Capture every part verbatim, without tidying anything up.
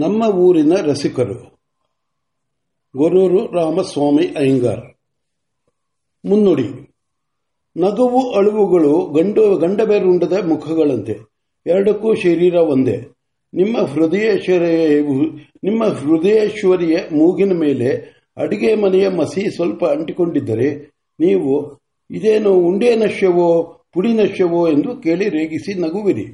ನಮ್ಮ ಊರಿನ ರಸಿಕರು ಗೊರೂರು ರಾಮಸ್ವಾಮಿ ಅಯ್ಯಂಗಾರ್. ಮುನ್ನುಡಿ: ನಗುವು ಅಳುವುಗಳು ಗಂಡು ಗಂಡಬೇರುಂಡದ ಮುಖಗಳಂತೆ, ಎರಡಕ್ಕೂ ಶರೀರ ಒಂದೇ. ನಿಮ್ಮ ಹೃದಯೇಶ್ವರ ನಿಮ್ಮ ಹೃದಯೇಶ್ವರಿಯ ಮೂಗಿನ ಮೇಲೆ ಅಡಿಗೆ ಮನೆಯ ಮಸಿ ಸ್ವಲ್ಪ ಅಂಟಿಕೊಂಡಿದ್ದರೆ ನೀವು ಇದೇನು ಉಂಡೆ ನಶ್ಯವೋ ಪುಡಿ ನಶ್ಯವೋ ಎಂದು ಕೇಳಿ ರೇಗಿಸಿ ನಗುವಿರಿ.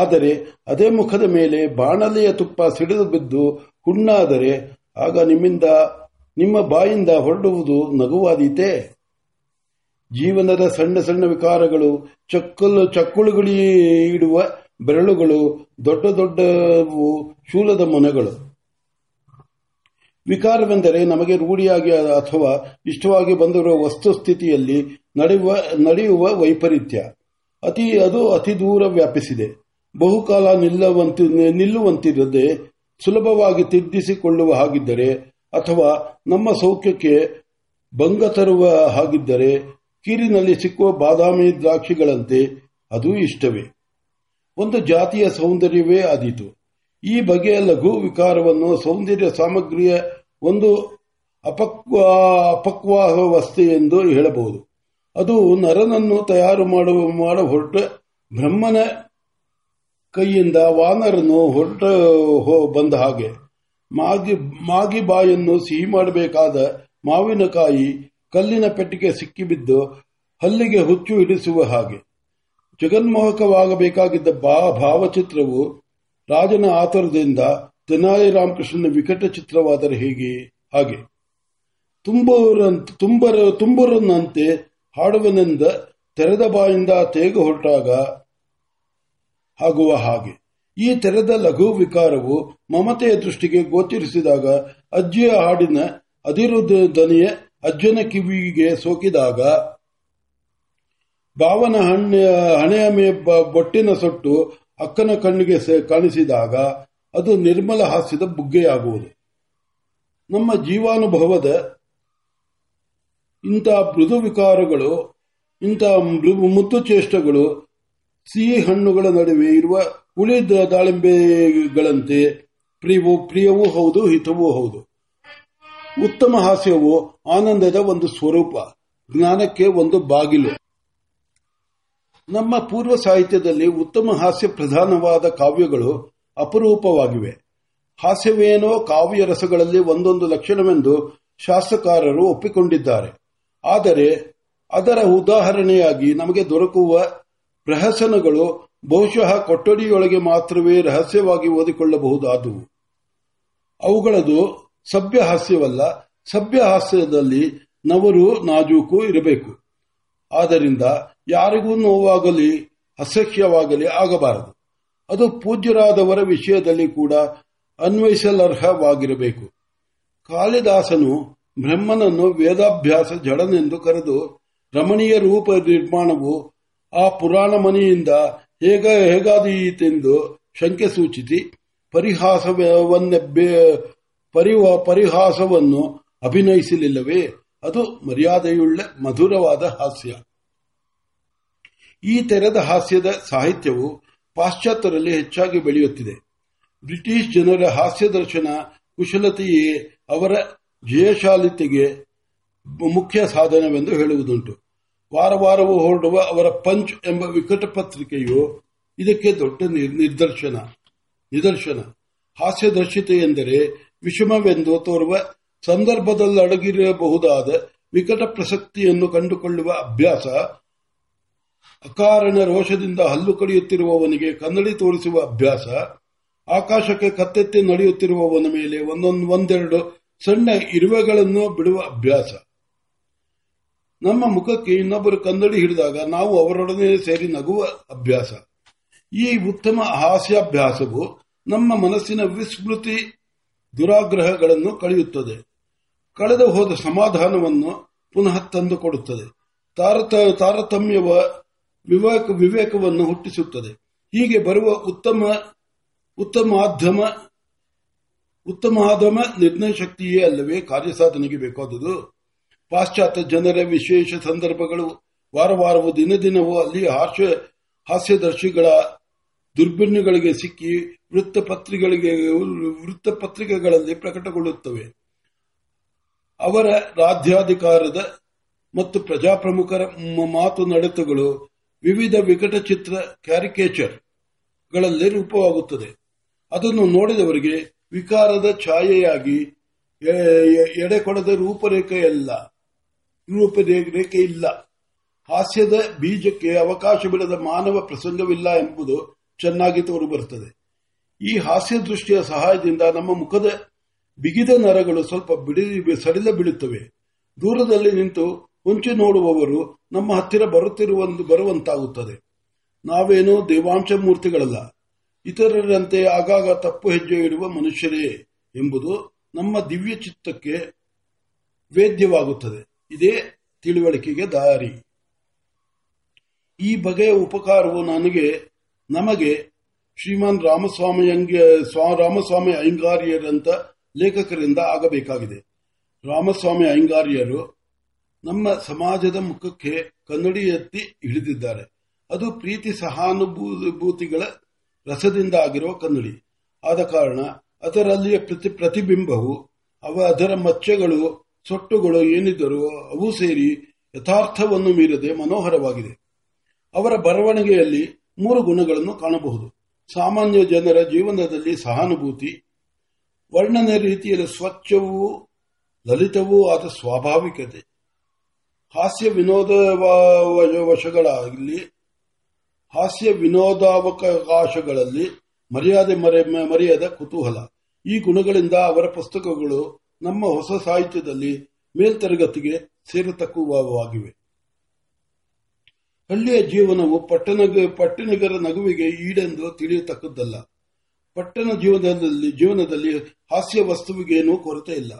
ಆದರೆ ಅದೇ ಮುಖದ ಮೇಲೆ ಬಾಣಲೆಯ ತುಪ್ಪ ಸಿಡಿದು ಬಿದ್ದು ಹುಣ್ಣಾದರೆ ಆಗ ನಿಮ್ಮಿಂದ ನಿಮ್ಮ ಬಾಯಿಂದ ಹೊರಡುವುದು ನಗುವಾದೀತೆ. ಜೀವನದ ಸಣ್ಣ ಸಣ್ಣ ವಿಕಾರಗಳು, ಚಕ್ಕಲು ಚಕ್ಕುಳುಗಳಿ ಇಡುವ ಬೆರಳುಗಳು, ದೊಡ್ಡ ದೊಡ್ಡವು ಶೂಲದ ಮೊನೆಗಳು. ವಿಕಾರವೆಂದರೆ ನಮಗೆ ರೂಢಿಯಾಗಿ ಅಥವಾ ಇಷ್ಟವಾಗಿ ಬಂದಿರುವ ವಸ್ತುಸ್ಥಿತಿಯಲ್ಲಿ ನಡೆಯುವ ನಡೆಯುವ ವೈಪರೀತ್ಯ. ಅತಿ ಅದು ಅತಿ ದೂರ ವ್ಯಾಪಿಸಿದೆ, ಬಹುಕಾಲ ನಿಲ್ಲುವಂತ ನಿಲ್ಲುವಂತಿರದೆ ಸುಲಭವಾಗಿ ತಿದ್ದಿಸಿಕೊಳ್ಳುವ ಹಾಗಿದ್ದರೆ, ಅಥವಾ ನಮ್ಮ ಸೌಖ್ಯಕ್ಕೆ ಭಂಗ ತರುವ ಹಾಗಿದ್ದರೆ ಕೀರಿನಲ್ಲಿ ಸಿಕ್ಕುವ ಬಾದಾಮಿ ದ್ರಾಕ್ಷಿಗಳಂತೆ ಅದು ಇಷ್ಟವೇ, ಒಂದು ಜಾತಿಯ ಸೌಂದರ್ಯವೇ ಆದೀತು. ಈ ಬಗೆಯ ಲಘು ವಿಕಾರವನ್ನು ಸೌಂದರ್ಯ ಸಾಮಗ್ರಿಯ ಒಂದು ಅಪಕ್ವ ಅಪಕ್ವಾವಸ್ಥೆ ಎಂದು ಹೇಳಬಹುದು. ಅದು ನರನನ್ನು ತಯಾರು ಮಾಡುವ ಮಾಡ ಹೊರಟ ಬ್ರಹ್ಮನ ಕೈಯಿಂದ ವಾನರನು ಹೊರಟ ಬಂದ ಹಾಗೆ. ಮಾಗಿ ಮಾಗಿ ಬಾಯನ್ನು ಸಿಹಿ ಮಾಡಬೇಕಾದ ಮಾವಿನಕಾಯಿ ಕಲ್ಲಿನ ಪೆಟ್ಟಿಗೆ ಸಿಕ್ಕಿಬಿದ್ದು ಹಲ್ಲಿಗೆ ಹುಚ್ಚು ಹಿಡಿಸುವ ಹಾಗೆ. ಜಗನ್ಮೋಹಕವಾಗಬೇಕಾಗಿದ್ದ ಭಾವಚಿತ್ರವು ರಾಜನ ಆತುರದಿಂದ ತೆನಾಲಿ ರಾಮಕೃಷ್ಣನ ವಿಕಟ ಚಿತ್ರವಾದರೆ ಹೇಗೆ ಹಾಗೆ ತುಂಬರನ್ನಂತೆ ಹಾಡುವನೆಂದ ತೆರೆದ ಬಾಯಿಂದ ತೇಗ ಹೊರಟಾಗ ಆಗುವ ಹಾಗೆ. ಈ ತೆರೆದ ಲಘು ವಿಕಾರವು ಮಮತೆಯ ದೃಷ್ಟಿಗೆ ಗೋಚರಿಸಿದಾಗ ಅಜ್ಜಿಯ ಹಾಡಿನ ಅದಿರು ದನಿಯ ಅಜ್ಜನ ಕಿವಿಗೆ ಸೋಕಿದಾಗ ಬಾವನ ಹಣೆಯ ಮೇಲೆ ಬೊಟ್ಟಿನ ಸೊಟ್ಟು ಅಕ್ಕನ ಕಣ್ಣಿಗೆ ಕಾಣಿಸಿದಾಗ ಅದು ನಿರ್ಮಲ ಹಾಸ್ಯದ ಬುಗ್ಗೆಯಾಗುವುದು. ನಮ್ಮ ಜೀವಾನುಭವದ ಇಂಥ ಮೃದು ವಿಕಾರಗಳು, ಇಂಥ ಮುತ್ತು ಚೇಷ್ಟಗಳು ಸಿಹಿ ಹಣ್ಣುಗಳ ನಡುವೆ ಇರುವ ಹುಳಿ ದಾಳಿಂಬೆಗಳಂತೆ ಪ್ರಿಯವೂ ಪ್ರಿಯವೂ ಹೌದು, ಹಿತವೂ ಹೌದು. ಉತ್ತಮ ಹಾಸ್ಯವು ಆನಂದದ ಒಂದು ಸ್ವರೂಪ, ಜ್ಞಾನಕ್ಕೆ ಒಂದು ಬಾಗಿಲು. ನಮ್ಮ ಪೂರ್ವ ಸಾಹಿತ್ಯದಲ್ಲಿ ಉತ್ತಮ ಹಾಸ್ಯ ಪ್ರಧಾನವಾದ ಕಾವ್ಯಗಳು ಅಪರೂಪವಾಗಿವೆ. ಹಾಸ್ಯವೇನೋ ಕಾವ್ಯ ರಸಗಳಲ್ಲಿ ಒಂದೊಂದು ಲಕ್ಷಣವೆಂದು ಶಾಸ್ತ್ರಕಾರರು ಒಪ್ಪಿಕೊಂಡಿದ್ದಾರೆ. ಆದರೆ ಅದರ ಉದಾಹರಣೆಯಾಗಿ ನಮಗೆ ದೊರಕುವ ಪ್ರಹಸನಗಳು ಬಹುಶಃ ಕೊಠಡಿಯೊಳಗೆ ಮಾತ್ರವೇ ರಹಸ್ಯವಾಗಿ ಓದಿಕೊಳ್ಳಬಹುದಾದವು. ಅವುಗಳದು ಸಭ್ಯ ಹಾಸ್ಯವಲ್ಲ. ಸಭ್ಯ ಹಾಸ್ಯದಲ್ಲಿ ನವರು ನಾಜೂಕು ಇರಬೇಕು. ಆದ್ದರಿಂದ ಯಾರಿಗೂ ನೋವಾಗಲಿ ಅಸಹ್ಯವಾಗಲಿ ಆಗಬಾರದು. ಅದು ಪೂಜ್ಯರಾದವರ ವಿಷಯದಲ್ಲಿ ಕೂಡ ಅನ್ವಯಿಸಲಾರ್ಹವಾಗಿರಬೇಕು. ಕಾಳಿದಾಸನು ಬ್ರಹ್ಮನನ್ನು ವೇದಾಭ್ಯಾಸ ಜಡನೆಂದು ಕರೆದು ರಮಣೀಯ ರೂಪ ನಿರ್ಮಾಣವು ಆ ಪುರಾಣ ಮನೆಯಿಂದ ಹೇಗ ಹೇಗಾದೀತೆಂದು ಶಂಕೆ ಸೂಚಿಸಿ ಪರಿಹಾಸವನ್ನ ಪರಿಹಾಸವನ್ನು ಅಭಿನಯಿಸಲಿಲ್ಲವೇ? ಅದು ಮರ್ಯಾದೆಯುಳ್ಳ ಮಧುರವಾದ ಹಾಸ್ಯ. ಈ ತೆರೆದ ಹಾಸ್ಯದ ಸಾಹಿತ್ಯವು ಪಾಶ್ಚಾತ್ಯರಲ್ಲಿ ಹೆಚ್ಚಾಗಿ ಬೆಳೆಯುತ್ತಿದೆ. ಬ್ರಿಟಿಷ್ ಜನರ ಹಾಸ್ಯ ದರ್ಶನ ಕುಶಲತೆಯೇ ಅವರ ಜಯಶಾಲಿತೆಗೆ ಮುಖ್ಯ ಸಾಧನವೆಂದು ಹೇಳುವುದುಂಟು. ವಾರ ವಾರವೂ ಹೊರಡುವ ಅವರ ಪಂಚ್ ಎಂಬ ವಿಕಟ ಪತ್ರಿಕೆಯು ಇದಕ್ಕೆ ದೊಡ್ಡ ನಿರ್ದರ್ಶನ ನಿದರ್ಶನ ಹಾಸ್ಯದರ್ಶಿತೆ ಎಂದರೆ ವಿಷಮವೆಂದು ತೋರುವ ಸಂದರ್ಭದಲ್ಲಿ ಅಡಗಿರಬಹುದಾದ ವಿಕಟ ಪ್ರಸಕ್ತಿಯನ್ನು ಕಂಡುಕೊಳ್ಳುವ ಅಭ್ಯಾಸ, ಅಕಾರಣ ರೋಷದಿಂದ ಹಲ್ಲು ಕಡಿಯುತ್ತಿರುವವನಿಗೆ ಕನ್ನಡಿ ತೋರಿಸುವ ಅಭ್ಯಾಸ, ಆಕಾಶಕ್ಕೆ ಕತ್ತೆತ್ತಿ ನಡೆಯುತ್ತಿರುವವನ ಮೇಲೆ ಒಂದೊಂದು ಒಂದೆರಡು ಸಣ್ಣ ಇರುವೆಗಳನ್ನು ಬಿಡುವ ಅಭ್ಯಾಸ. ನಮ್ಮ ಮುಖಕ್ಕೆ ಇನ್ನೊಬ್ಬರು ಕನ್ನಡಿ ಹಿಡಿದಾಗ ನಾವು ಅವರೊಡನೆ ಸೇರಿ ನಗುವ ಅಭ್ಯಾಸ. ಈ ಉತ್ತಮ ಹಾಸ್ಯಾಭ್ಯಾಸವು ನಮ್ಮ ಮನಸ್ಸಿನ ವಿಸ್ಮೃತಿ ದುರಾಗ್ರಹಗಳನ್ನು ಕಳೆಯುತ್ತದೆ, ಕಳೆದು ಹೋದ ಸಮಾಧಾನವನ್ನು ಪುನಃ ತಂದುಕೊಡುತ್ತದೆ, ತಾರತಮ್ಯವ ವಿವೇಕ ವಿವೇಕವನ್ನು ಹುಟ್ಟಿಸುತ್ತದೆ. ಹೀಗೆ ಬರುವ ಉತ್ತಮ ಉತ್ತಮಾಧಮ ಉತ್ತಮಾಧಮ ನಿರ್ಣಯ ಶಕ್ತಿಯೇ ಅಲ್ಲವೇ ಕಾರ್ಯಸಾಧನೆಗೆ ಬೇಕಾದುದು. ಪಾಶ್ಚಾತ್ಯ ಜನರ ವಿಶೇಷ ಸಂದರ್ಭಗಳು ವಾರ ವಾರವೂ ದಿನ ದಿನವೂ ಅಲ್ಲಿ ಹಾಸ್ಯ ಹಾಸ್ಯದರ್ಶಿಗಳ ದುರ್ಬಿನ್ನುಗಳಿಗೆ ಸಿಕ್ಕಿ ವೃತ್ತಪತ್ರಿಕೆಗಳಿಗೆ ವೃತ್ತಪತ್ರಿಕೆಗಳಲ್ಲಿ ಪ್ರಕಟಗೊಳ್ಳುತ್ತವೆ. ಅವರ ರಾಜ್ಯಾಧಿಕಾರದ ಮತ್ತು ಪ್ರಜಾಪ್ರಮುಖರ ಮಾತು ನಡೆತಗಳು ವಿವಿಧ ವಿಕಟಚಿತ್ರ ಕ್ಯಾರಿಕೇಚರ್ಗಳಲ್ಲಿ ರೂಪವಾಗುತ್ತದೆ. ಅದನ್ನು ನೋಡಿದವರಿಗೆ ವಿಕಾರದ ಛಾಯೆಯಾಗಿ ಎಡೆಕೊಡದ ರೂಪರೇಖೆಯಲ್ಲ ರೂಪರೇಖೆ ಇಲ್ಲ, ಹಾಸ್ಯದ ಬೀಜಕ್ಕೆ ಅವಕಾಶವಿಲ್ಲದ ಮಾನವ ಪ್ರಸಂಗವಿಲ್ಲ ಎಂಬುದು ಚೆನ್ನಾಗಿ ತೋರಿಬರುತ್ತದೆ. ಈ ಹಾಸ್ಯ ದೃಷ್ಟಿಯ ಸಹಾಯದಿಂದ ನಮ್ಮ ಮುಖದ ಬಿಗಿದ ನರಗಳು ಸ್ವಲ್ಪ ಬಿಡಿ ಸಡಿಲ ಬೀಳುತ್ತವೆ. ದೂರದಲ್ಲಿ ನಿಂತು ಹೊಂಚಿ ನೋಡುವವರು ನಮ್ಮ ಹತ್ತಿರ ಬರುತ್ತಿರುವ ಬರುವಂತಾಗುತ್ತದೆ. ನಾವೇನೋ ದೇವಾಂಶ ಮೂರ್ತಿಗಳಲ್ಲ, ಇತರರಂತೆ ಆಗಾಗ ತಪ್ಪು ಹೆಜ್ಜೆ ಇಡುವ ಮನುಷ್ಯರೇ ಎಂಬುದು ನಮ್ಮ ದಿವ್ಯ ಚಿತ್ತಕ್ಕೆ ವೇದ್ಯವಾಗುತ್ತದೆ. ಇದೇ ತಿಳುವಳಿಕೆಗೆ ದಾರಿ. ಈ ಬಗೆಯ ಉಪಕಾರವು ನನಗೆ ನಮಗೆ ಶ್ರೀಮಾನ್ ರಾಮಸ್ವಾಮಿ ರಾಮಸ್ವಾಮಿ ಅಯ್ಯಂಗಾರ್ಯರಂತ ಲೇಖಕರಿಂದ ಆಗಬೇಕಾಗಿದೆ. ರಾಮಸ್ವಾಮಿ ಅಯ್ಯಂಗಾರ್ಯರು ನಮ್ಮ ಸಮಾಜದ ಮುಖಕ್ಕೆ ಕನ್ನಡಿ ಎತ್ತಿ ಹಿಡಿದಿದ್ದಾರೆ. ಅದು ಪ್ರೀತಿ ಸಹಾನುಭೂತಿಗಳ ರಸದಿಂದ ಆಗಿರುವ ಕನ್ನಡಿ. ಆದ ಕಾರಣ ಅದರಲ್ಲಿಯ ಪ್ರತಿ ಪ್ರತಿಬಿಂಬವು ಅವ ಅದರ ಮಚ್ಚೆಗಳು ಸೊಟ್ಟುಗಳು ಏನಿದ್ದರೂ ಅವು ಸೇರಿ ಯಥಾರ್ಥವನ್ನು ಮೀರದೆ ಮನೋಹರವಾಗಿದೆ. ಅವರ ಬರವಣಿಗೆಯಲ್ಲಿ ಮೂರು ಗುಣಗಳನ್ನು ಕಾಣಬಹುದು. ಸಾಮಾನ್ಯ ಜನರ ಜೀವನದಲ್ಲಿ ಸಹಾನುಭೂತಿ, ವರ್ಣನೆ ರೀತಿಯಲ್ಲಿ ಸ್ವಚ್ಛವೂ ಲಲಿತವೂ ಆದ ಸ್ವಾಭಾವಿಕತೆ, ಹಾಸ್ಯ ವಿನೋದ ವಶಗಳಲ್ಲಿ ಹಾಸ್ಯ ವಿನೋದಾವಕಾಶಗಳಲ್ಲಿ ಮರ್ಯಾದೆ ಮರೆಯದ ಕುತೂಹಲ. ಈ ಗುಣಗಳಿಂದ ಅವರ ಪುಸ್ತಕಗಳು ನಮ್ಮ ಹೊಸ ಸಾಹಿತ್ಯದಲ್ಲಿ ಮೇಲ್ತರಗತಿಗೆ ಸೇರತಕ್ಕುವಾಗಿವೆ. ಹಳ್ಳಿಯ ಜೀವನವು ಪಟ್ಟಣ ಪಟ್ಟಣಿಗರ ನಗುವಿಗೆ ಈಡೆಂದು ತಿಳಿಯತಕ್ಕದ್ದಲ್ಲ. ಪಟ್ಟಣ ಜೀವನದಲ್ಲಿ ಜೀವನದಲ್ಲಿ ಹಾಸ್ಯ ವಸ್ತುವಿಗೇನೂ ಕೊರತೆ ಇಲ್ಲ.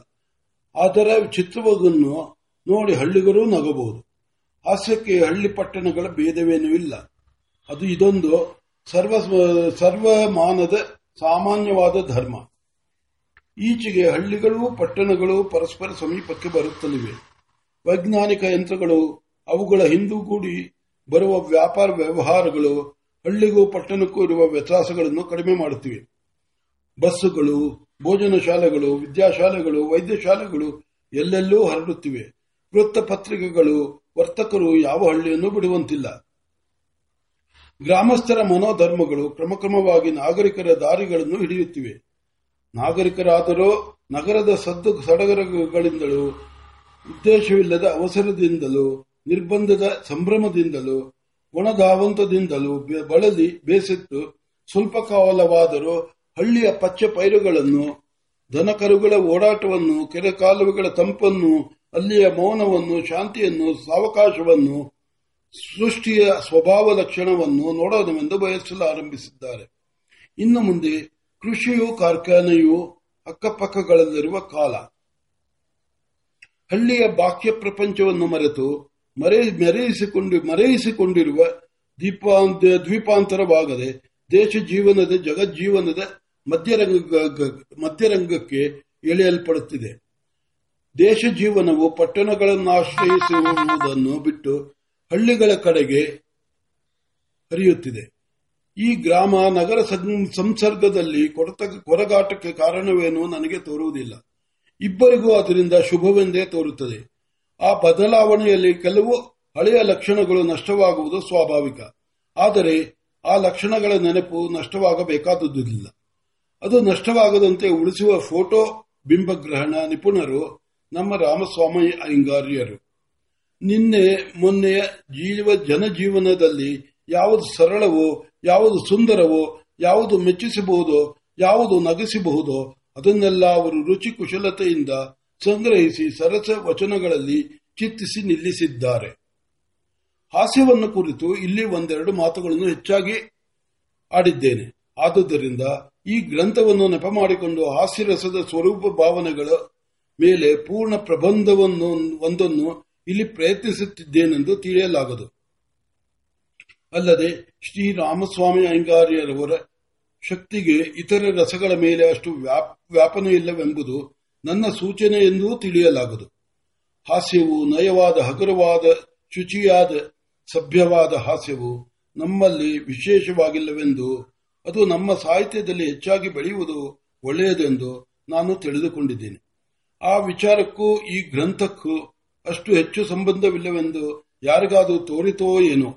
ಅದರ ಚಿತ್ರವನ್ನು ನೋಡಿ ಹಳ್ಳಿಗರೂ ನಗಬಹುದು. ಹಾಸ್ಯಕ್ಕೆ ಹಳ್ಳಿ ಪಟ್ಟಣಗಳ ಭೇದವೇನೂ ಇಲ್ಲ. ಅದು ಇದೊಂದು ಸರ್ವ ಸರ್ವಮಾನದ ಸಾಮಾನ್ಯವಾದ ಧರ್ಮ. ಈಚೆಗೆ ಹಳ್ಳಿಗಳು ಪಟ್ಟಣಗಳು ಪರಸ್ಪರ ಸಮೀಪಕ್ಕೆ ಬರುತ್ತಲಿವೆ. ವೈಜ್ಞಾನಿಕ ಯಂತ್ರಗಳು ಅವುಗಳ ಹಿಂದೂಗೂಡಿ ಬರುವ ವ್ಯಾಪಾರ ವ್ಯವಹಾರಗಳು ಹಳ್ಳಿಗೂ ಪಟ್ಟಣಕ್ಕೂ ಇರುವ ವ್ಯತ್ಯಾಸಗಳನ್ನು ಕಡಿಮೆ ಮಾಡುತ್ತಿವೆ. ಬಸ್ಸುಗಳು, ಭೋಜನ ಶಾಲೆಗಳು, ವಿದ್ಯಾಶಾಲೆಗಳು, ವೈದ್ಯಶಾಲೆಗಳು ಎಲ್ಲೆಲ್ಲೂ ಹರಡುತ್ತಿವೆ. ವೃತ್ತಪತ್ರಿಕೆಗಳು, ವರ್ತಕರು ಯಾವ ಹಳ್ಳಿಯನ್ನು ಬಿಡುವಂತಿಲ್ಲ. ಗ್ರಾಮಸ್ಥರ ಮನೋಧರ್ಮಗಳು ಕ್ರಮಕ್ರಮವಾಗಿ ನಾಗರಿಕರ ದಾರಿಗಳನ್ನು ಹಿಡಿಯುತ್ತಿವೆ. ನಾಗರಿಕರಾದರೂ ನಗರದ ಸದ್ದು ಸಡಗರಗಳಿಂದಲೂ ಉದ್ದೇಶವಿಲ್ಲದ ಅವಸರದಿಂದಲೂ ನಿರ್ಬಂಧದ ಸಂಭ್ರಮದಿಂದಲೂ ಒಣಧಾವಂತದಿಂದಲೂ ಬಳಲಿ ಬೇಸತ್ತು ಸ್ವಲ್ಪ ಕಾಲವಾದರೂ ಹಳ್ಳಿಯ ಪಚ್ಚೆ ಪೈರುಗಳನ್ನು, ದನಕರುಗಳ ಓಡಾಟವನ್ನು, ಕೆರೆ ಕಾಲುವೆಗಳ ತಂಪನ್ನು, ಅಲ್ಲಿಯ ಮೌನವನ್ನು, ಶಾಂತಿಯನ್ನು, ಸಾವಕಾಶವನ್ನು, ಸೃಷ್ಟಿಯ ಸ್ವಭಾವ ಲಕ್ಷಣವನ್ನು ನೋಡೋದವೆಂದು ಬಯಸಲಾರಂಭಿಸಿದ್ದಾರೆ. ಇನ್ನು ಮುಂದೆ ಕೃಷಿಯು ಕಾರ್ಖಾನೆಯು ಅಕ್ಕಪಕ್ಕಗಳಲ್ಲಿರುವ ಕಾಲ. ಹಳ್ಳಿಯ ಬಾಹ್ಯ ಪ್ರಪಂಚವನ್ನು ಮರೆತು ಮರೆಯಿಸಿಕೊಂಡು ಮರೆಯಿಸಿಕೊಂಡಿರುವ ದ್ವೀಪಾಂತರವಾಗದೆ ದೇಶ ಜೀವನದ ಜಗಜ್ಜೀವನದ ಮಧ್ಯರಂಗಕ್ಕೆ ಎಳೆಯಲ್ಪಡುತ್ತಿದೆ. ದೇಶ ಜೀವನವು ಪಟ್ಟಣಗಳನ್ನಾಶ್ರಯಿಸುವುದನ್ನು ಬಿಟ್ಟು ಹಳ್ಳಿಗಳ ಕಡೆಗೆ ಹರಿಯುತ್ತಿದೆ. ಈ ಗ್ರಾಮ ನಗರ ಸಂಸರ್ಗದಲ್ಲಿ ಕೊರಗಾಟಕ್ಕೆ ಕಾರಣವೇನು ನನಗೆ ತೋರುವುದಿಲ್ಲ. ಇಬ್ಬರಿಗೂ ಅದರಿಂದ ಶುಭವೆಂದೇ ತೋರುತ್ತದೆ. ಆ ಬದಲಾವಣೆಯಲ್ಲಿ ಕೆಲವು ಹಳೆಯ ಲಕ್ಷಣಗಳು ನಷ್ಟವಾಗುವುದು ಸ್ವಾಭಾವಿಕ. ಆದರೆ ಆ ಲಕ್ಷಣಗಳ ನೆನಪು ನಷ್ಟವಾಗಬೇಕಾದುದಿಲ್ಲ. ಅದು ನಷ್ಟವಾಗದಂತೆ ಉಳಿಸುವ ಫೋಟೋ ಬಿಂಬಗ್ರಹಣ ನಿಪುಣರು ನಮ್ಮ ರಾಮಸ್ವಾಮಿ ಅಯ್ಯಂಗಾರ್ಯರು. ನಿನ್ನೆ ಮೊನ್ನೆಯ ಜೀವ ಜನಜೀವನದಲ್ಲಿ ಯಾವುದು ಸರಳವೋ, ಯಾವುದು ಸುಂದರವೋ, ಯಾವುದು ಮೆಚ್ಚಿಸಬಹುದೋ, ಯಾವುದು ನಗಿಸಬಹುದೋ ಅದನ್ನೆಲ್ಲ ಅವರು ರುಚಿ ಕುಶಲತೆಯಿಂದ ಸಂಗ್ರಹಿಸಿ ಸರಸ ವಚನಗಳಲ್ಲಿ ಚಿತ್ತಿಸಿ ನಿಲ್ಲಿಸಿದ್ದಾರೆ. ಹಾಸ್ಯವನ್ನು ಕುರಿತು ಇಲ್ಲಿ ಒಂದೆರಡು ಮಾತುಗಳನ್ನು ಹೆಚ್ಚಾಗಿ ಆಡಿದ್ದೇನೆ. ಆದುದರಿಂದ ಈ ಗ್ರಂಥವನ್ನು ನೆಪ ಮಾಡಿಕೊಂಡು ಹಾಸ್ಯರಸದ ಸ್ವರೂಪ ಭಾವನೆಗಳ ಮೇಲೆ ಪೂರ್ಣ ಪ್ರಬಂಧವನ್ನು ಒಂದನ್ನು ಇಲ್ಲಿ ಪ್ರಯತ್ನಿಸುತ್ತಿದ್ದೇನೆಂದು ತಿಳಿಯಲಾಗದು. ಅಲ್ಲದೆ ಶ್ರೀ ರಾಮಸ್ವಾಮಿ ಅಯ್ಯಂಗಾರ್ಯವರ ಶಕ್ತಿಗೆ ಇತರ ರಸಗಳ ಮೇಲೆ ಅಷ್ಟು ವ್ಯಾಪನೆಯಿಲ್ಲವೆಂಬುದು ನನ್ನ ಸೂಚನೆ ಎಂದೂ ತಿಳಿಯಲಾಗದು. ಹಾಸ್ಯವು ನಯವಾದ, ಹಗುರವಾದ, ಶುಚಿಯಾದ, ಸಭ್ಯವಾದ ಹಾಸ್ಯವು ನಮ್ಮಲ್ಲಿ ವಿಶೇಷವಾಗಿಲ್ಲವೆಂದು ಅದು ನಮ್ಮ ಸಾಹಿತ್ಯದಲ್ಲಿ ಹೆಚ್ಚಾಗಿ ಬೆಳೆಯುವುದು ಒಳ್ಳೆಯದೆಂದು ನಾನು ತಿಳಿದುಕೊಂಡಿದ್ದೇನೆ. ಆ ವಿಚಾರಕ್ಕೂ ಈ ಗ್ರಂಥಕ್ಕೂ ಅಷ್ಟು ಹೆಚ್ಚು ಸಂಬಂಧವಿಲ್ಲವೆಂದು ಯಾರಿಗಾದರೂ ತೋರಿತೋ ಏನೋ.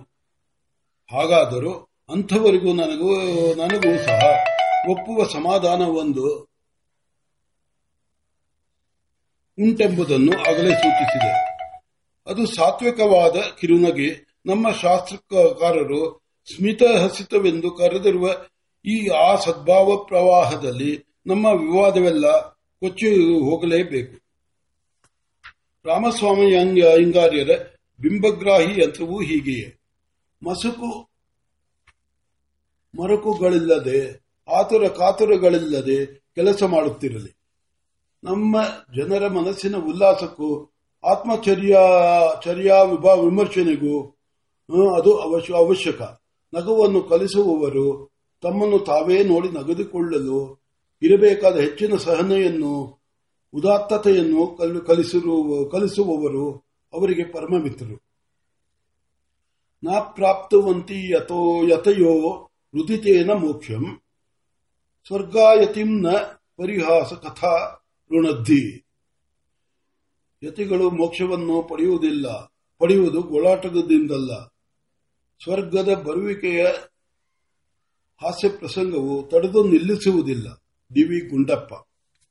ಹಾಗಾದರೂ ಅಂಥವರಿಗೂ ನನಗೂ ನನಗೂ ಸಹ ಒಪ್ಪುವ ಸಮಾಧಾನ ಒಂದು ಉಂಟೆಂಬುದನ್ನು ಆಗಲೇ ಸೂಚಿಸಿದೆ. ಅದು ಸಾತ್ವಿಕವಾದ ಕಿರುನಗೆ. ನಮ್ಮ ಶಾಸ್ತ್ರಕಾರರು ಸ್ಮಿತಹಸಿತವೆಂದು ಕರೆದಿರುವ ಈ ಆ ಸದ್ಭಾವ ಪ್ರವಾಹದಲ್ಲಿ ನಮ್ಮ ವಿವಾದವೆಲ್ಲ ಕೊಚ್ಚಿ ಹೋಗಲೇಬೇಕು. ರಾಮಸ್ವಾಮಿ ಅಯ್ಯಂಗಾರ್ಯರ ಬಿಂಬಗ್ರಾಹಿ ಯಂತ್ರವೂ ಹೀಗೆಯೇ. ಮಸುಕು ಮರಕುಗಳಿಲ್ಲದೆ, ಆತುರ ಕಾತುರಗಳಿಲ್ಲದೆ ಕೆಲಸ ಮಾಡುತ್ತಿರಲಿ. ನಮ್ಮ ಜನರ ಮನಸ್ಸಿನ ಉಲ್ಲಾಸಕ್ಕೂ ಆತ್ಮಚರ್ಯ ಚರ್ಯಾ ವಿಮರ್ಶನೆಗೂ ಅದು ಅವಶ್ಯಕ. ನಗುವನ್ನು ಕಲಿಸುವವರು ತಮ್ಮನ್ನು ತಾವೇ ನೋಡಿ ನಗೆದುಕೊಳ್ಳಲು ಇರಬೇಕಾದ ಹೆಚ್ಚಿನ ಸಹನೆಯನ್ನು, ಉದಾತ್ತತೆಯನ್ನು ಕಲಿಸುವವರು ಅವರಿಗೆ ಪರಮ ಮಿತ್ರರು. ನ ಪ್ರಾಪ್ತವಂತಿ ಯತೋ ಯತಯೋ ರುದಿತೇನ ಮೋಕ್ಷಂ ಸ್ವರ್ಗಾಯತಿಂ ನ ಪರಿಹಾಸ ಕಥಾ ಋಣದ್ಧಿ. ಯತಿಗಳು ಮೋಕ್ಷವನ್ನು ಪಡೆಯುವುದಿಲ್ಲ, ಪಡೆಯುವುದು ಗೋಳಾಟದಿಂದಲ್ಲ. ಸ್ವರ್ಗದ ಬರುವಿಕೆಯ ಹಾಸ್ಯ ಪ್ರಸಂಗವು ತಡೆದು ನಿಲ್ಲಿಸುವುದಿಲ್ಲ. ಡಿವಿ ಗುಂಡಪ್ಪ.